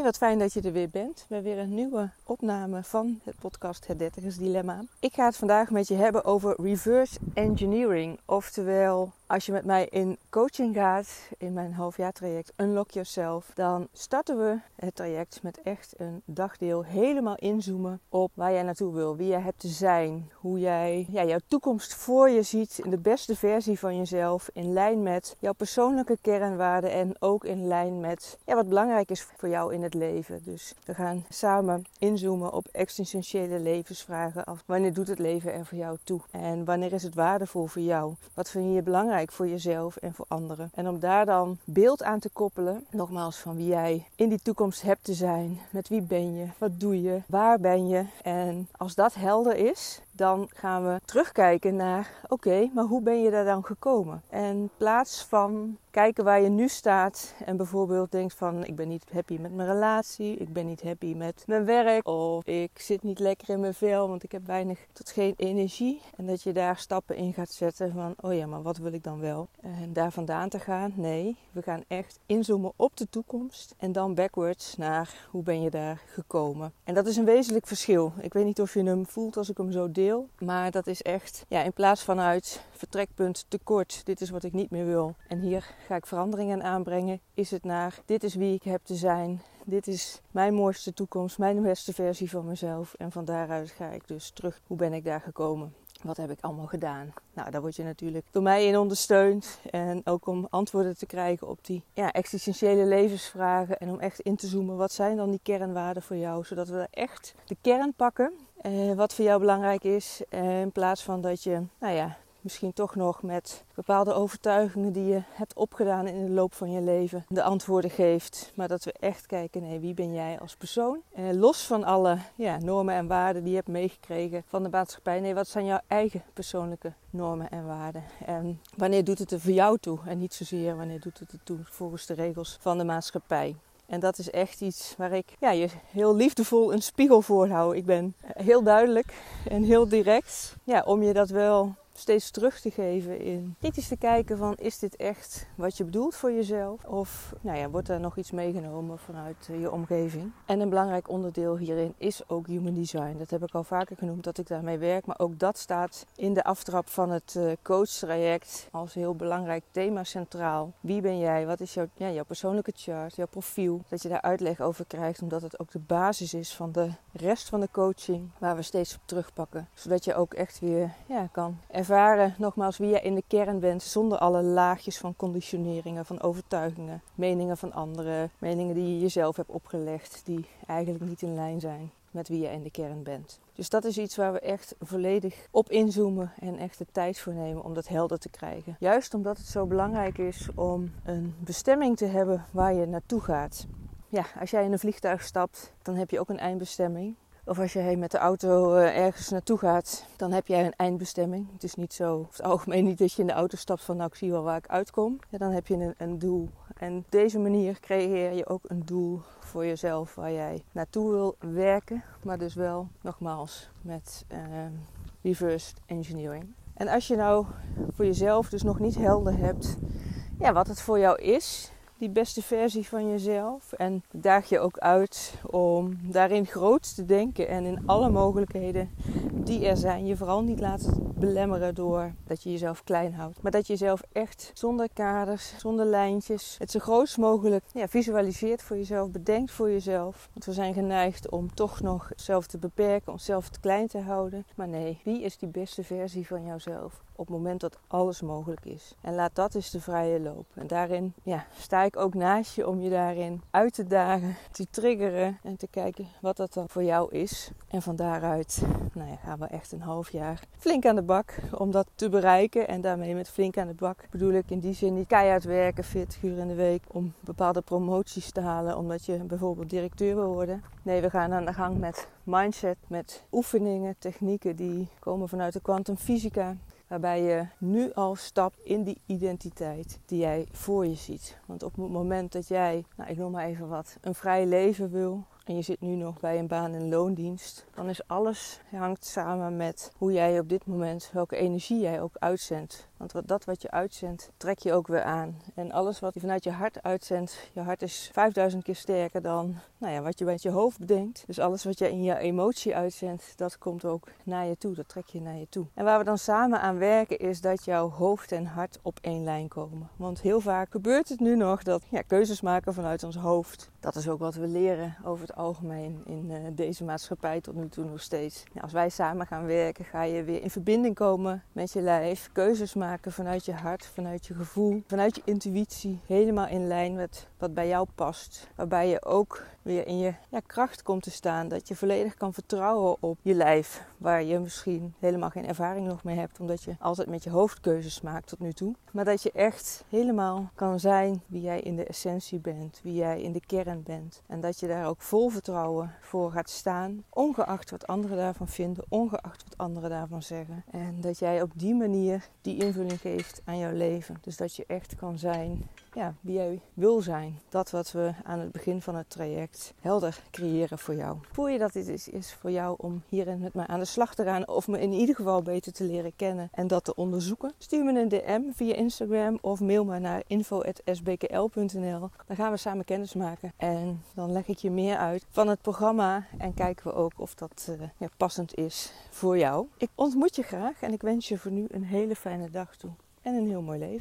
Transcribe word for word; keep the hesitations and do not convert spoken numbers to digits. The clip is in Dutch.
iedereen, wat fijn dat je er weer bent. We hebben weer een nieuwe opname van het podcast Het Dertigersdilemma. Ik ga het vandaag met je hebben over reverse engineering. Oftewel, als je met mij in coaching gaat, in mijn halfjaartraject Unlock Yourself, dan starten we het traject met echt een dagdeel helemaal inzoomen op waar jij naartoe wil, wie jij hebt te zijn, hoe jij ja, jouw toekomst voor je ziet in de beste versie van jezelf, in lijn met jouw persoonlijke kernwaarden en ook in lijn met ja, wat belangrijk is voor jou in het leven. Dus we gaan samen inzoomen op existentiële levensvragen af. Wanneer doet het leven er voor jou toe? En wanneer is het waardevol voor jou? Wat vind je belangrijk voor jezelf en voor anderen? En om daar dan beeld aan te koppelen, nogmaals, van wie jij in die toekomst hebt te zijn. Met wie ben je? Wat doe je? Waar ben je? En als dat helder is, dan gaan we terugkijken naar, oké, okay, maar hoe ben je daar dan gekomen? En in plaats van kijken waar je nu staat en bijvoorbeeld denkt van, ik ben niet happy met mijn relatie, ik ben niet happy met mijn werk, of ik zit niet lekker in mijn vel, want ik heb weinig tot geen energie. En dat je daar stappen in gaat zetten van, oh ja, maar wat wil ik dan wel? En daar vandaan te gaan, nee, we gaan echt inzoomen op de toekomst en dan backwards naar, hoe ben je daar gekomen? En dat is een wezenlijk verschil. Ik weet niet of je hem voelt als ik hem zo deel. Maar dat is echt, ja, in plaats van uit vertrekpunt tekort, dit is wat ik niet meer wil en hier ga ik veranderingen aanbrengen, is het naar dit is wie ik heb te zijn. Dit is mijn mooiste toekomst, mijn beste versie van mezelf. En van daaruit ga ik dus terug. Hoe ben ik daar gekomen? Wat heb ik allemaal gedaan? Nou, daar word je natuurlijk door mij in ondersteund. En ook om antwoorden te krijgen op die ja, existentiële levensvragen. En om echt in te zoomen, wat zijn dan die kernwaarden voor jou? Zodat we daar echt de kern pakken. Eh, wat voor jou belangrijk is. Eh, in plaats van dat je, nou ja, misschien toch nog met bepaalde overtuigingen die je hebt opgedaan in de loop van je leven de antwoorden geeft. Maar dat we echt kijken, nee, wie ben jij als persoon? Eh, los van alle ja, normen en waarden die je hebt meegekregen van de maatschappij. Nee, wat zijn jouw eigen persoonlijke normen en waarden? En wanneer doet het er voor jou toe? En niet zozeer wanneer doet het er toe volgens de regels van de maatschappij? En dat is echt iets waar ik ja, je heel liefdevol een spiegel voor hou. Ik ben heel duidelijk en heel direct. Ja, om je dat wel steeds terug te geven in kritisch te kijken van, is dit echt wat je bedoelt voor jezelf? Of nou ja, wordt er nog iets meegenomen vanuit je omgeving? En een belangrijk onderdeel hierin is ook human design. Dat heb ik al vaker genoemd dat ik daarmee werk. Maar ook dat staat in de aftrap van het coachtraject als heel belangrijk thema centraal. Wie ben jij? Wat is jouw, ja, jouw persoonlijke chart, jouw profiel? Dat je daar uitleg over krijgt, omdat het ook de basis is van de rest van de coaching waar we steeds op terugpakken. Zodat je ook echt weer ja, kan ervaren. Ervaren nogmaals wie jij in de kern bent, zonder alle laagjes van conditioneringen, van overtuigingen, meningen van anderen, meningen die je jezelf hebt opgelegd, die eigenlijk niet in lijn zijn met wie jij in de kern bent. Dus dat is iets waar we echt volledig op inzoomen en echt de tijd voor nemen om dat helder te krijgen. Juist omdat het zo belangrijk is om een bestemming te hebben waar je naartoe gaat. Ja, als jij in een vliegtuig stapt, dan heb je ook een eindbestemming. Of als je met de auto ergens naartoe gaat, dan heb jij een eindbestemming. Het is niet zo, over het algemeen niet dat je in de auto stapt van, nou, ik zie wel waar ik uitkom. Ja, dan heb je een, een doel. En op deze manier creëer je ook een doel voor jezelf waar jij naartoe wil werken. Maar dus wel, nogmaals, met uh, reverse engineering. En als je nou voor jezelf dus nog niet helder hebt ja, wat het voor jou is, die beste versie van jezelf. En ik daag je ook uit om daarin groot te denken en in alle mogelijkheden die er zijn. Je vooral niet laten belemmeren door dat je jezelf klein houdt. Maar dat je jezelf echt zonder kaders, zonder lijntjes, het zo grootst mogelijk ja, visualiseert voor jezelf, bedenkt voor jezelf. Want we zijn geneigd om toch nog onszelf te beperken, onszelf te klein te houden. Maar nee, wie is die beste versie van jouzelf? Op het moment dat alles mogelijk is. En laat dat eens de vrije loop. En daarin ja, sta ik ook naast je om je daarin uit te dagen, te triggeren en te kijken wat dat dan voor jou is. En van daaruit nou ja, gaan we echt een half jaar flink aan de bak om dat te bereiken. En daarmee met flink aan de bak bedoel ik in die zin niet keihard werken, veertig uur in de week, om bepaalde promoties te halen, omdat je bijvoorbeeld directeur wil worden. Nee, we gaan aan de gang met mindset, met oefeningen, technieken die komen vanuit de kwantumfysica. Waarbij je nu al stapt in die identiteit die jij voor je ziet. Want op het moment dat jij, nou, ik noem maar even wat, een vrij leven wil. en je zit nu nog bij een baan- en loondienst, dan is alles hangt samen met hoe jij op dit moment, welke energie jij ook uitzendt. Want wat, dat wat je uitzendt, trek je ook weer aan. En alles wat je vanuit je hart uitzendt, je hart is vijfduizend keer sterker dan nou ja, wat je met je hoofd bedenkt. Dus alles wat je in je emotie uitzendt, dat komt ook naar je toe, dat trek je naar je toe. En waar we dan samen aan werken is dat jouw hoofd en hart op één lijn komen. Want heel vaak gebeurt het nu nog dat ja, keuzes maken vanuit ons hoofd. Dat is ook wat we leren over het algemeen in deze maatschappij tot nu toe nog steeds. Nou, als wij samen gaan werken, ga je weer in verbinding komen met je lijf. Keuzes maken vanuit je hart, vanuit je gevoel, vanuit je intuïtie. Helemaal in lijn met wat bij jou past. Waarbij je ook weer in je ja, kracht komt te staan. Dat je volledig kan vertrouwen op je lijf. Waar je misschien helemaal geen ervaring nog mee hebt. Omdat je altijd met je hoofd keuzes maakt tot nu toe. Maar dat je echt helemaal kan zijn wie jij in de essentie bent. Wie jij in de kern bent. En dat je daar ook vol vertrouwen voor gaat staan. Ongeacht wat anderen daarvan vinden. Ongeacht wat anderen daarvan zeggen. En dat jij op die manier die invulling geeft aan jouw leven. Dus dat je echt kan zijn ja, wie jij wil zijn. Dat wat we aan het begin van het traject helder creëren voor jou. Voel je dat dit is, is voor jou om hierin met mij aan de slag te gaan. Of me in ieder geval beter te leren kennen en dat te onderzoeken. Stuur me een D M via Instagram of mail me naar info at s b k l punt n l. Dan gaan we samen kennis maken. En dan leg ik je meer uit van het programma. En kijken we ook of dat uh, ja, passend is voor jou. Ik ontmoet je graag en ik wens je voor nu een hele fijne dag toe. En een heel mooi leven.